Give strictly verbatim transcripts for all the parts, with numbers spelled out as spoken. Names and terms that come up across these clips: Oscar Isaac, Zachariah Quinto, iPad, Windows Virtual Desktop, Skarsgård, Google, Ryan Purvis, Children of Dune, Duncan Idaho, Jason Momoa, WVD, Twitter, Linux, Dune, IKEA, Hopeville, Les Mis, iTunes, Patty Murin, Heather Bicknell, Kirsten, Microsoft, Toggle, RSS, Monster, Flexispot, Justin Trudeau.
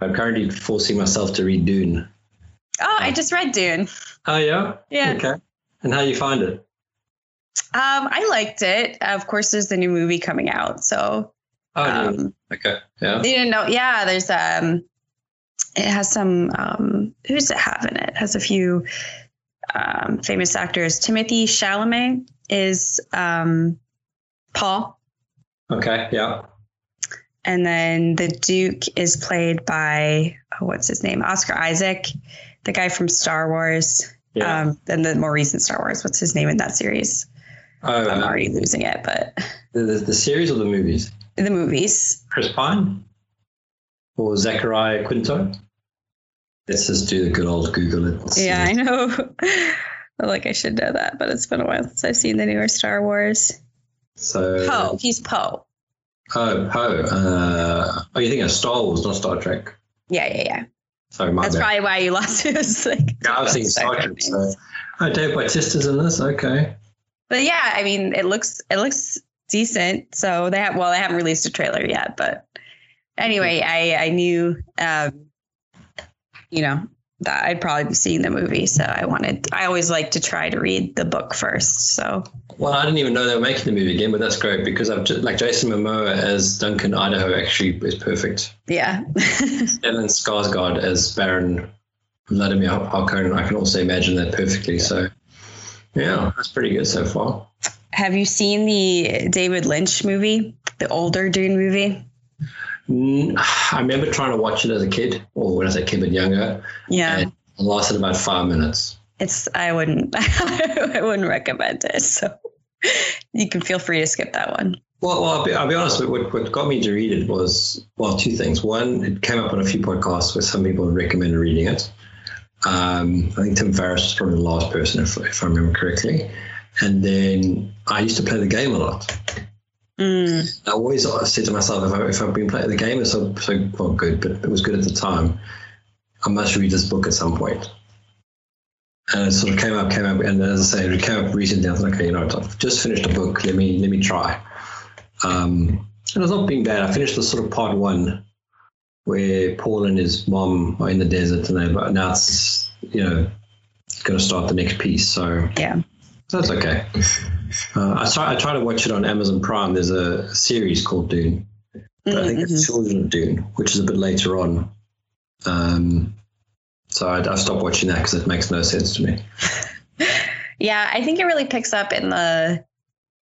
I'm currently forcing myself to read Dune. Oh, I just read Dune. Oh, yeah? Yeah. Okay. And how do you find it? Um, I liked it. Of course, there's the new movie coming out, so. Oh, um, okay. Yeah. You didn't know? Yeah, there's, um, it has some, um, who's it having it? It has a few um, famous actors. Timothy Chalamet is um, Paul. Okay, yeah. And then the Duke is played by, oh, what's his name? Oscar Isaac, the guy from Star Wars. Yeah. Um, and the more recent Star Wars. What's his name in that series? Oh, I'm already losing it, but. The, the, the series or the movies? The movies. Chris Pine or Zachariah Quinto? Let's just do the good old Google it. Let's yeah, see. I know. I like I should know that, but it's been a while since I've seen the newer Star Wars. So. Poe. He's Poe. Oh, Poe. Uh, oh, you think of Star Wars, not Star Trek? Yeah, yeah, yeah. So my That's bad. Probably why you lost it. Was like, yeah, I was thinking Star Trek. So. Oh, David Bautista's in this. Okay. But yeah, I mean, it looks it looks decent. So they have well, they haven't released a trailer yet, but anyway, I I knew, um, you know, that I'd probably be seeing the movie, so I wanted. I always like to try to read the book first. So. Well, I didn't even know they were making the movie again, but that's great because I've just, like Jason Momoa as Duncan Idaho actually is perfect. Yeah. And then Skarsgård as Baron Vladimir Harkonnen, I can also imagine that perfectly. So, yeah, that's pretty good so far. Have you seen the David Lynch movie, the older Dune movie? Mm, I remember trying to watch it as a kid, or when I was a kid but younger. Yeah. And it lasted about five minutes. It's I wouldn't I wouldn't recommend it. So you can feel free to skip that one. Well, well I'll, be, I'll be honest. What, what got me to read it was, well, two things. One, it came up on a few podcasts where some people recommended reading it. Um, I think Tim Ferriss was probably the last person, if, if I remember correctly. And then I used to play the game a lot. Mm. I always said to myself, if, I, if I've been playing the game, it's so, so well, good, but it was good at the time. I must read this book at some point. And it sort of came up, came up, and as I say, it came up recently. I was like, okay, you know, I've just finished a book. Let me, let me try. Um, and it's not being bad. I finished the sort of part one where Paul and his mom are in the desert, and they now it's, you know, it's going to start the next piece. So yeah, that's okay. Uh, I try, I try to watch it on Amazon Prime. There's a series called Dune. But mm-hmm. I think it's Children of Dune, which is a bit later on. Um. So I, I stopped watching that because it makes no sense to me. Yeah, I think it really picks up in the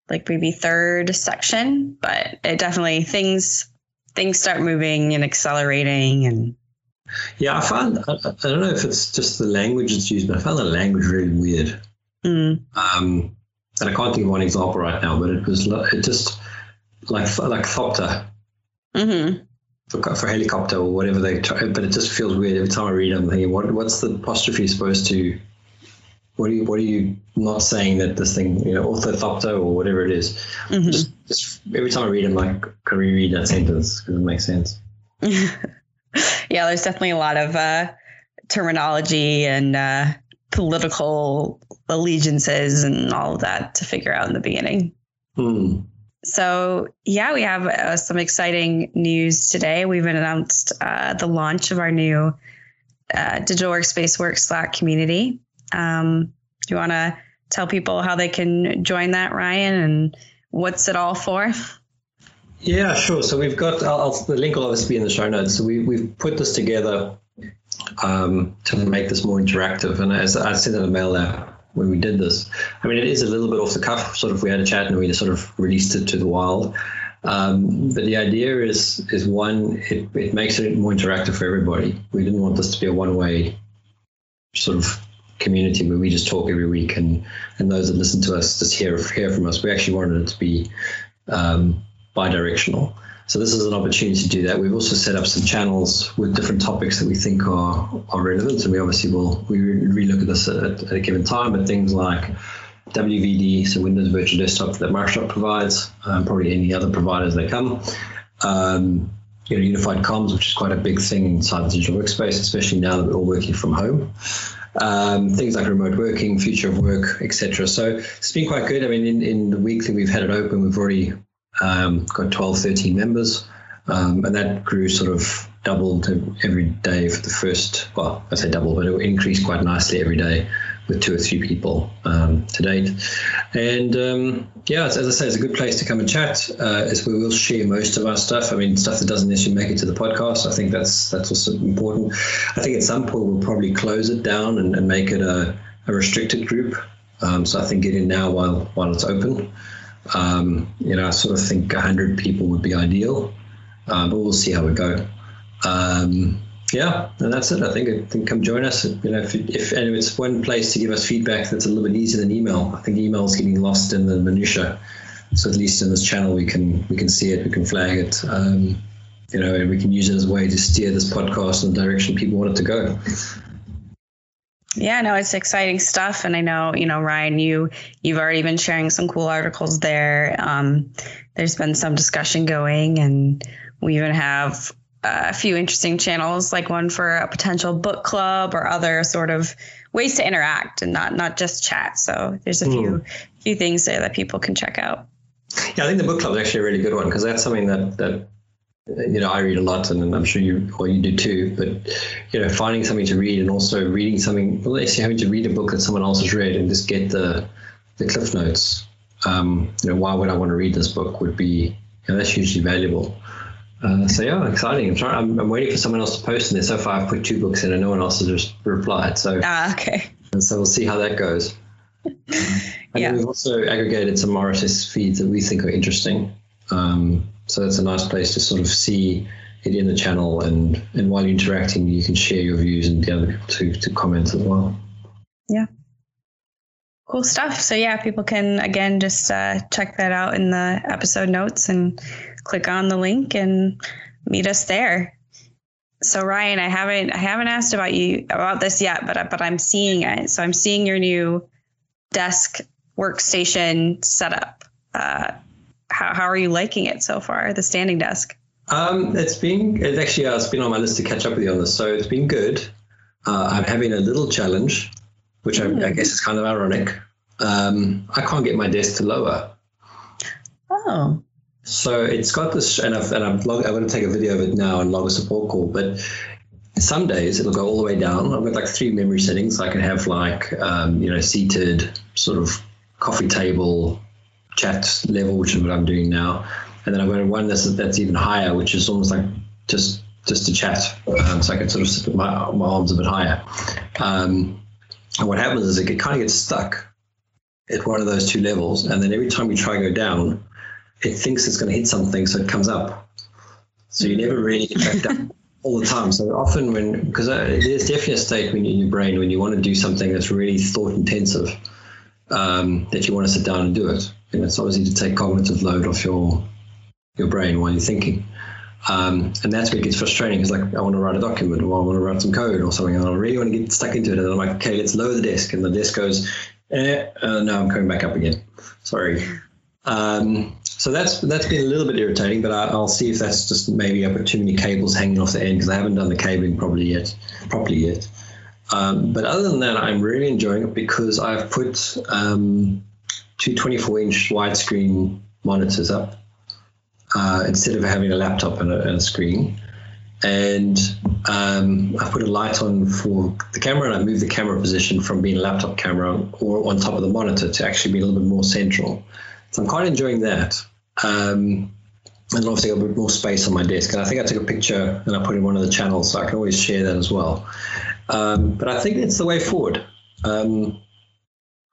like maybe third section, but it definitely things things start moving and accelerating. And yeah, I found I, I don't know if it's just the language that's used, but I found the language really weird. Mm. Um, and I can't think of one example right now, but it was it just like like thopter. Mm-hmm. For, for helicopter or whatever they try, but it just feels weird every time I read it. I'm thinking, what, what's the apostrophe supposed to? What are you? What are you not saying that this thing, you know, orthopter or whatever it is? Mm-hmm. Just, just every time I read it, I'm like, can we read that sentence because it makes sense? Yeah, there's definitely a lot of uh, terminology and uh, political allegiances and all of that to figure out in the beginning. Hmm. So, yeah, we have uh, some exciting news today. We've announced uh, the launch of our new uh, Digital Workspace Works Slack community. Um, do you want to tell people how they can join that, Ryan, and what's it all for? Yeah, sure. So we've got I'll, I'll, the link will obviously be in the show notes. So we, we've put this together um, to make this more interactive. And as I said in the mail there, when we did this, I mean, it is a little bit off the cuff. Sort of, we had a chat and we just sort of released it to the wild. Um, but the idea is, is one, it, it makes it more interactive for everybody. We didn't want this to be a one-way sort of community where we just talk every week and, and those that listen to us just hear hear from us. We actually wanted it to be um, bi-directional. So this is an opportunity to do that. We've also set up some channels with different topics that we think are, are relevant, and we obviously will we relook at this at, at a given time, but things like W V D, so Windows Virtual Desktop that Microsoft provides, um, probably any other providers that come. Um, you know, Unified Comms, which is quite a big thing inside the digital workspace, especially now that we're all working from home. Um, things like remote working, future of work, et cetera. So it's been quite good. I mean, in, in the week that we've had it open, we've already um, got twelve, thirteen members, um, and that grew sort of doubled every day for the first, well, I say double, but it increased quite nicely every day with two or three people um, to date. And um, yeah, as I say, it's a good place to come and chat, uh, as we will share most of our stuff. I mean, stuff that doesn't necessarily make it to the podcast. I think that's that's also important. I think at some point we'll probably close it down and, and make it a, a restricted group. Um, so I think get in now while while it's open. Um, you know, I sort of think one hundred people would be ideal, uh, but we'll see how we go. Um, Yeah, and that's it. I think I think come join us. You know, if if and it's one place to give us feedback that's a little bit easier than email. I think email is getting lost in the minutia. So at least in this channel, we can we can see it, we can flag it, um, you know, and we can use it as a way to steer this podcast in the direction people want it to go. Yeah, no, it's exciting stuff, and I know you know Ryan, you you've already been sharing some cool articles there. Um, there's been some discussion going, and we even have a few interesting channels, like one for a potential book club or other sort of ways to interact and not not just chat. So there's a mm. few few things there that people can check out. Yeah, I think the book club is actually a really good one, because that's something that that you know I read a lot, and I'm sure you or you do too. But you know, finding something to read and also reading something, well, actually having to read a book that someone else has read and just get the the cliff notes. Um, you know, why would I want to read this book? Would be you know, that's hugely valuable. Uh, so yeah, exciting. I'm trying. I'm, I'm waiting for someone else to post in there. So far, I've put two books in, and no one else has just replied. So ah, okay. And so we'll see how that goes. Um, and yeah. We've also aggregated some R S S feeds that we think are interesting. Um, so that's a nice place to sort of see it in the channel, and and while you're interacting, you can share your views and get other people to to comment as well. Yeah. Cool stuff. So yeah, people can again just uh, check that out in the episode notes and click on the link and meet us there. So Ryan, I haven't I haven't asked about you about this yet, but but I'm seeing it. So I'm seeing your new desk workstation setup. Uh, how how are you liking it so far? The standing desk. Um, it's been it's actually uh, it's been on my list to catch up with you on this. So it's been good. Uh, I'm having a little challenge, which I, I guess is kind of ironic. Um, I can't get my desk to lower. Oh. So it's got this, and, I've, and I'm, log, I'm going to take a video of it now and log a support call, but some days it'll go all the way down. I've got like three memory settings. I can have like, um, you know, seated sort of coffee table chat level, which is what I'm doing now. And then I've got one that's, that's even higher, which is almost like just just to chat. Um, so I can sort of sit with my, my arms a bit higher. Um And what happens is it kind of gets stuck at one of those two levels. And then every time you try to go down, it thinks it's going to hit something, so it comes up. So you never really get back down all the time. So often when, because there's definitely a state when you're in your brain when you want to do something that's really thought intensive, um, that you want to sit down and do it. And it's obviously to take cognitive load off your your brain while you're thinking. Um, and that's where it gets frustrating, because like I want to write a document, or I want to write some code or something, and I really want to get stuck into it. And I'm like, okay, let's lower the desk, and the desk goes, eh, uh, no, I'm coming back up again. Sorry. Um, so that's that's been a little bit irritating, but I, I'll see if that's just maybe I've got too many cables hanging off the end, because I haven't done the cabling probably yet, properly yet. Um, but other than that, I'm really enjoying it, because I've put um, two twenty-four inch widescreen monitors up. Uh, instead of having a laptop and a, and a screen. And um, I put a light on for the camera, and I moved the camera position from being a laptop camera or on top of the monitor to actually be a little bit more central. So I'm quite enjoying that. Um, and obviously a bit more space on my desk. And I think I took a picture and I put in one of the channels, so I can always share that as well. Um, but I think it's the way forward. Um,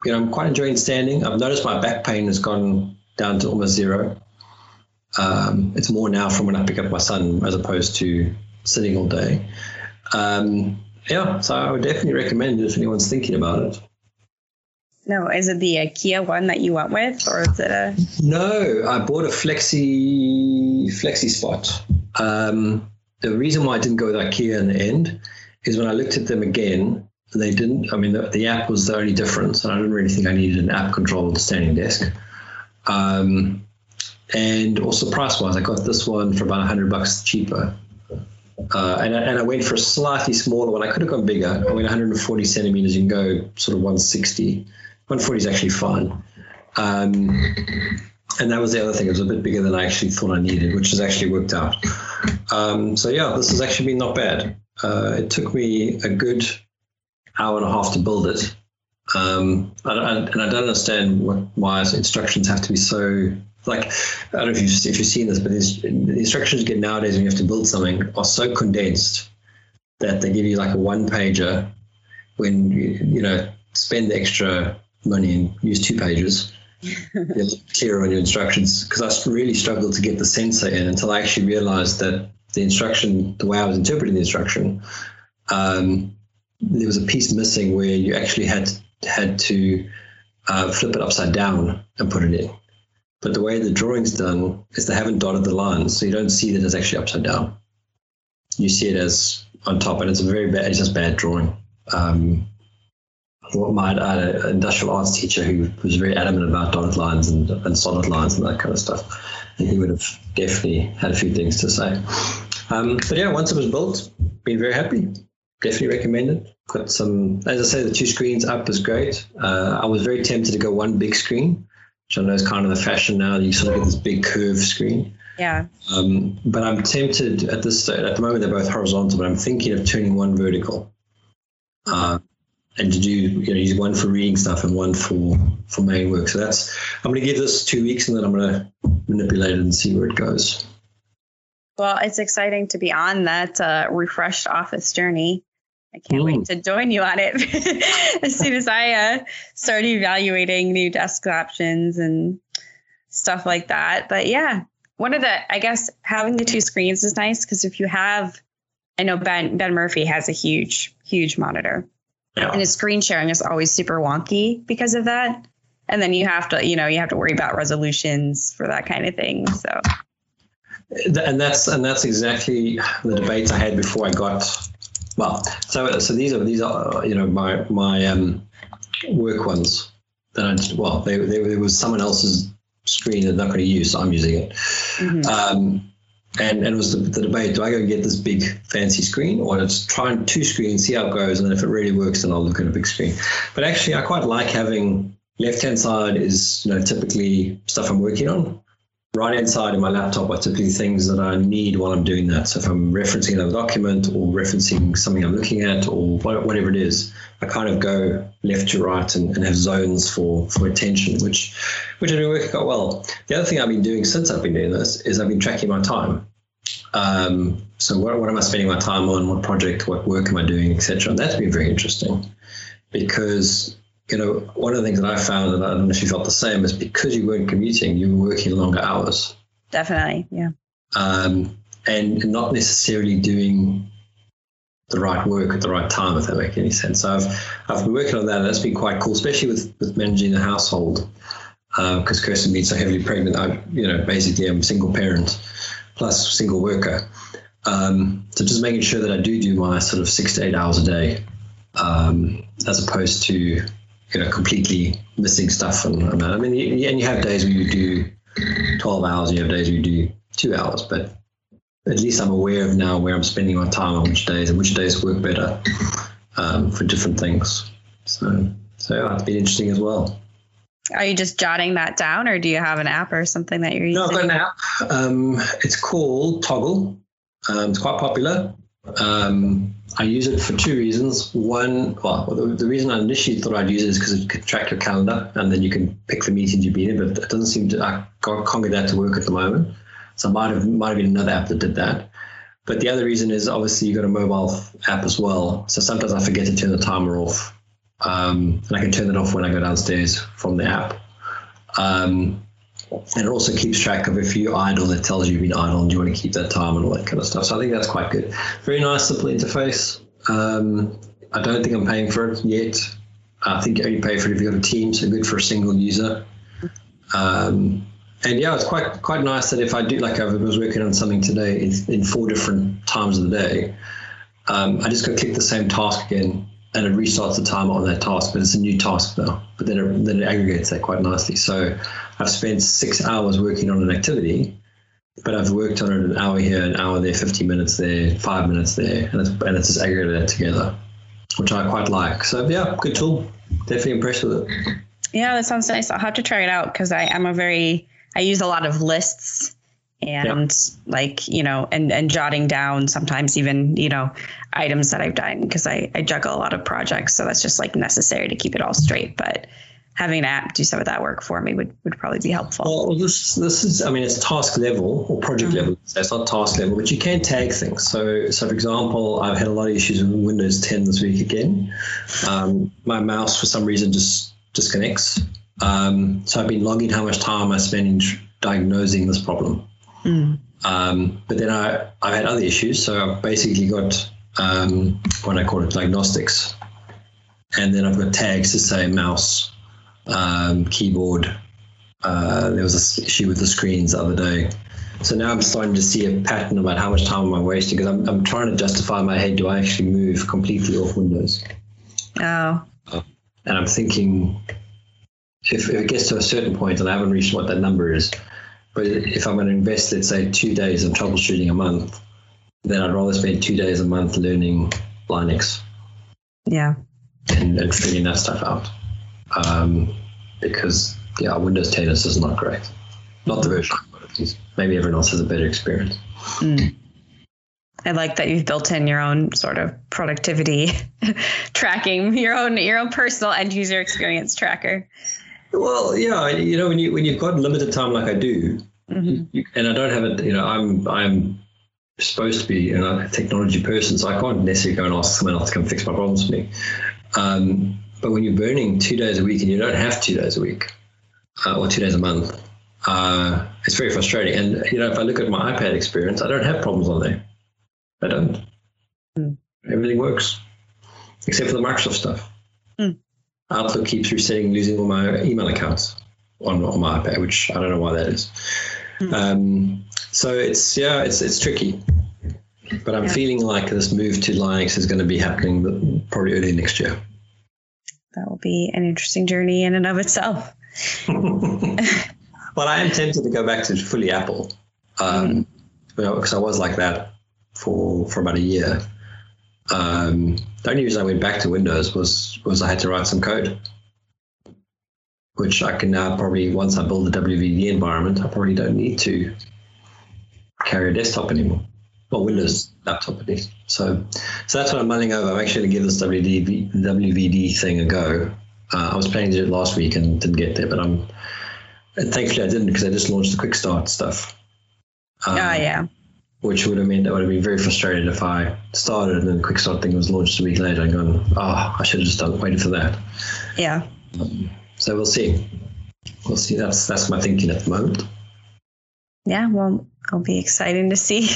you know, I'm quite enjoying standing. I've noticed my back pain has gone down to almost zero. Um, it's more now from when I pick up my son, as opposed to sitting all day. Um, yeah, so I would definitely recommend it if anyone's thinking about it. No, is it the IKEA one that you went with, or is it a? No, I bought a Flexi. Flexispot. Um, the reason why I didn't go with IKEA in the end is when I looked at them again, they didn't, I mean, the, the app was the only difference, and I didn't really think I needed an app controlled standing desk. Um, and also price-wise, I got this one for about a hundred bucks cheaper. Uh, and, I, and I went for a slightly smaller one. I could have gone bigger. I went one hundred forty centimeters. You can go sort of one sixty. one forty is actually fine. Um, and that was the other thing. It was a bit bigger than I actually thought I needed, which has actually worked out. Um, so, yeah, this has actually been not bad. Uh, it took me a good hour and a half to build it. Um, and, and I don't understand what, why instructions have to be so... Like, I don't know if you've, if you've seen this, but the instructions you get nowadays when you have to build something are so condensed that they give you like a one-pager when, you, you know, spend the extra money and use two pages. You're clearer on your instructions, because I really struggled to get the sensor in until I actually realized that the instruction, the way I was interpreting the instruction, um, there was a piece missing where you actually had, had to uh, flip it upside down and put it in. But the way the drawing's done is they haven't dotted the lines, so you don't see that it's actually upside down. You see it as on top, and it's a very bad, it's just bad drawing. Um, my I had an industrial arts teacher who was very adamant about dotted lines and, and solid lines and that kind of stuff, and he would have definitely had a few things to say. Um, but yeah, once it was built, been very happy. Definitely recommend it. Got some, as I say, the two screens up is great. Uh, I was very tempted to go one big screen, which I know is kind of the fashion now. You sort of get this big curved screen. Yeah. Um, but I'm tempted at this stage, at the moment they're both horizontal, but I'm thinking of turning one vertical. Uh, and to do, you know, use one for reading stuff and one for, for main work. So that's, I'm going to give this two weeks and then I'm going to manipulate it and see where it goes. Well, it's exciting to be on that uh, refreshed office journey. I can't mm. wait to join you on it as soon as I uh, start evaluating new desk options and stuff like that. But yeah, one of the, I guess, having the two screens is nice because if you have, I know Ben, Ben Murphy has a huge, huge monitor yeah. and his screen sharing is always super wonky because of that. And then you have to, you know, you have to worry about resolutions for that kind of thing. So. And that's, and that's exactly the debate I had before I got Well, so so these are these are you know my my um, work ones that I did, well they, they there was someone else's screen that I'm not going to use, so I'm using it. Mm-hmm. Um, and, and it was the, the debate: do I go and get this big fancy screen, or let's try and two screens, see how it goes, and then if it really works, then I'll look at a big screen. But actually, I quite like having left hand side is you know typically stuff I'm working on. Right-hand side of my laptop are typically things that I need while I'm doing that. So if I'm referencing another document or referencing something I'm looking at or whatever it is, I kind of go left to right and, and have zones for, for attention, which which I've been working quite well. The other thing I've been doing since I've been doing this is I've been tracking my time. Um, so what, what am I spending my time on? What project? What work am I doing, et cetera. And that's been very interesting because... You know, one of the things that I found, and I don't know if you felt the same, is because you weren't commuting, you were working longer hours. Definitely, yeah. Um, and not necessarily doing the right work at the right time, if that makes any sense. So I've I've been working on that, and that's been quite cool, especially with, with managing the household, because uh, Kirsten being so heavily pregnant, I, you know, basically I'm a single parent plus single worker. Um, so just making sure that I do do my sort of six to eight hours a day, um, as opposed to... you know, completely missing stuff. And, and I mean, you, and you have days where you do twelve hours, and you have days where you do two hours, but at least I'm aware of now where I'm spending my time on which days and which days work better um, for different things. So, so yeah, it's been interesting as well. Are you just jotting that down, or do you have an app or something that you're using? No, I've got an app. Um, it's called Toggle. Um, it's quite popular. Um, I use it for two reasons. One, well, the, the reason I initially thought I'd use it is because it could track your calendar, and then you can pick the meetings you've been in. But it doesn't seem to, I can't get that to work at the moment. So it might have might have been another app that did that. But the other reason is obviously you've got a mobile app as well. So sometimes I forget to turn the timer off, um, and I can turn it off when I go downstairs from the app. Um, And it also keeps track of if you're idle, it tells you you've been idle and you want to keep that time and all that kind of stuff. So I think that's quite good. Very nice, simple interface. Um, I don't think I'm paying for it yet. I think you only pay for it if you've got a team, so good for a single user. Um, And yeah, it's quite quite nice that if I do, like I was working on something today in, in four different times of the day, um, I just go click the same task again and it restarts the timer on that task, but it's a new task now. But then it, then it aggregates that quite nicely. So I've spent six hours working on an activity, but I've worked on it an hour here, an hour there, fifty minutes there, five minutes there, and it's, and it's just aggregated that together, which I quite like. So yeah, good tool. Definitely impressed with it. Yeah, that sounds nice. I'll have to try it out because I am a very, I use a lot of lists and yeah. like, you know, and, and jotting down sometimes even, you know, items that I've done because I, I juggle a lot of projects. So that's just like necessary to keep it all straight. But having an app do some of that work for me would, would probably be helpful. Well, this this is, I mean, it's task level or project mm-hmm. level. So it's not task level, but you can tag things. So, so for example, I've had a lot of issues with Windows ten this week again. Um, my mouse, for some reason, just disconnects. Um, so I've been logging how much time I spend in tr- diagnosing this problem. Mm. Um, but then I, I've had other issues. So I've basically got um, what I call it diagnostics. And then I've got tags to say mouse, um, keyboard. Uh, there was an issue with the screens the other day. So now I'm starting to see a pattern about how much time am I wasting because I'm, I'm trying to justify in my head, do I actually move completely off Windows? Oh. Uh, and I'm thinking, if, if it gets to a certain point, and I haven't reached what that number is, but if I'm going to invest, let's say, two days in troubleshooting a month, then I'd rather spend two days a month learning Linux. Yeah. And, and figuring that stuff out. Um, because, yeah, Windows ten is just not great. Not the version, but at least maybe everyone else has a better experience. Mm. I like that you've built in your own sort of productivity tracking, your own your own personal end user experience tracker. Well, yeah, you know, when you when you've got limited time like I do, mm-hmm. you, and I don't have it, you know, I'm I'm supposed to be you know, a technology person, so I can't necessarily go and ask someone else to come fix my problems for me. Um, but when you're burning two days a week and you don't have two days a week uh, or two days a month, uh, it's very frustrating. And you know, if I look at my iPad experience, I don't have problems on there. I don't. Mm. Everything works, except for the Microsoft stuff. Mm. Outlook keeps resetting, losing all my email accounts on, on my iPad, which I don't know why that is. Mm. Um, so it's yeah, it's it's tricky. But I'm yeah. feeling like this move to Linux is going to be happening probably early next year. That will be an interesting journey in and of itself. Well, I am tempted to go back to fully Apple, um, mm. you know, because I was like that for for about a year. Um, the only reason I went back to Windows was was I had to write some code, which I can now probably, once I build the W V D environment, I probably don't need to carry a desktop anymore, or Windows laptop at least. So, so that's what I'm mulling over. I'm actually going to give this W V D thing a go. Uh, I was planning to do it last week and didn't get there, but I'm thankfully I didn't because I just launched the quick start stuff. Oh um, uh, yeah. Which would have meant I would have been very frustrated if I started and then the quick start thing was launched a week later and gone, oh, I should have just done waited for that. Yeah. Um, so we'll see. We'll see. That's that's my thinking at the moment. Yeah, well, it'll be exciting to see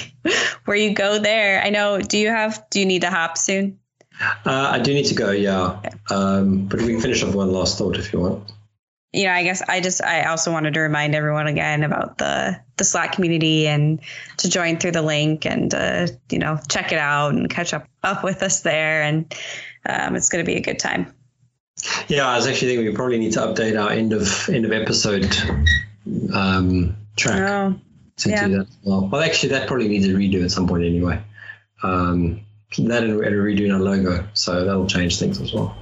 where you go there. I know. Do you have? Do you need to hop soon? Uh, I do need to go. Yeah. Okay. Um, but we can finish off one last thought if you want. You know, I guess I just I also wanted to remind everyone again about the, the Slack community and to join through the link and, uh, you know, check it out and catch up, up with us there. And um, it's going to be a good time. Yeah, I was actually thinking we probably need to update our end of end of episode um, track. Oh, to yeah. do that as well. Well, actually, that probably needs a redo at some point anyway. Um, that and redoing our logo. So that'll change things as well.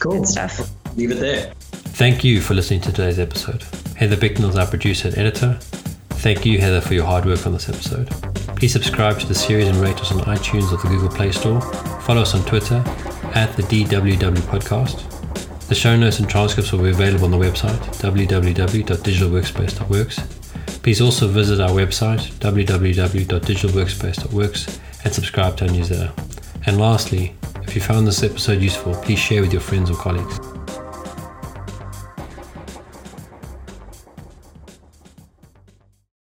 Cool. Good stuff. Leave it there. Thank you for listening to today's episode. Heather Bicknell is our producer and editor. Thank you, Heather, for your hard work on this episode. Please subscribe to the series and rate us on iTunes or the Google Play Store. Follow us on Twitter at the D W W Podcast. The show notes and transcripts will be available on the website, w w w dot digital workspace dot works. Please also visit our website, w w w dot digital workspace dot works, and subscribe to our newsletter. And lastly, if you found this episode useful, please share with your friends or colleagues.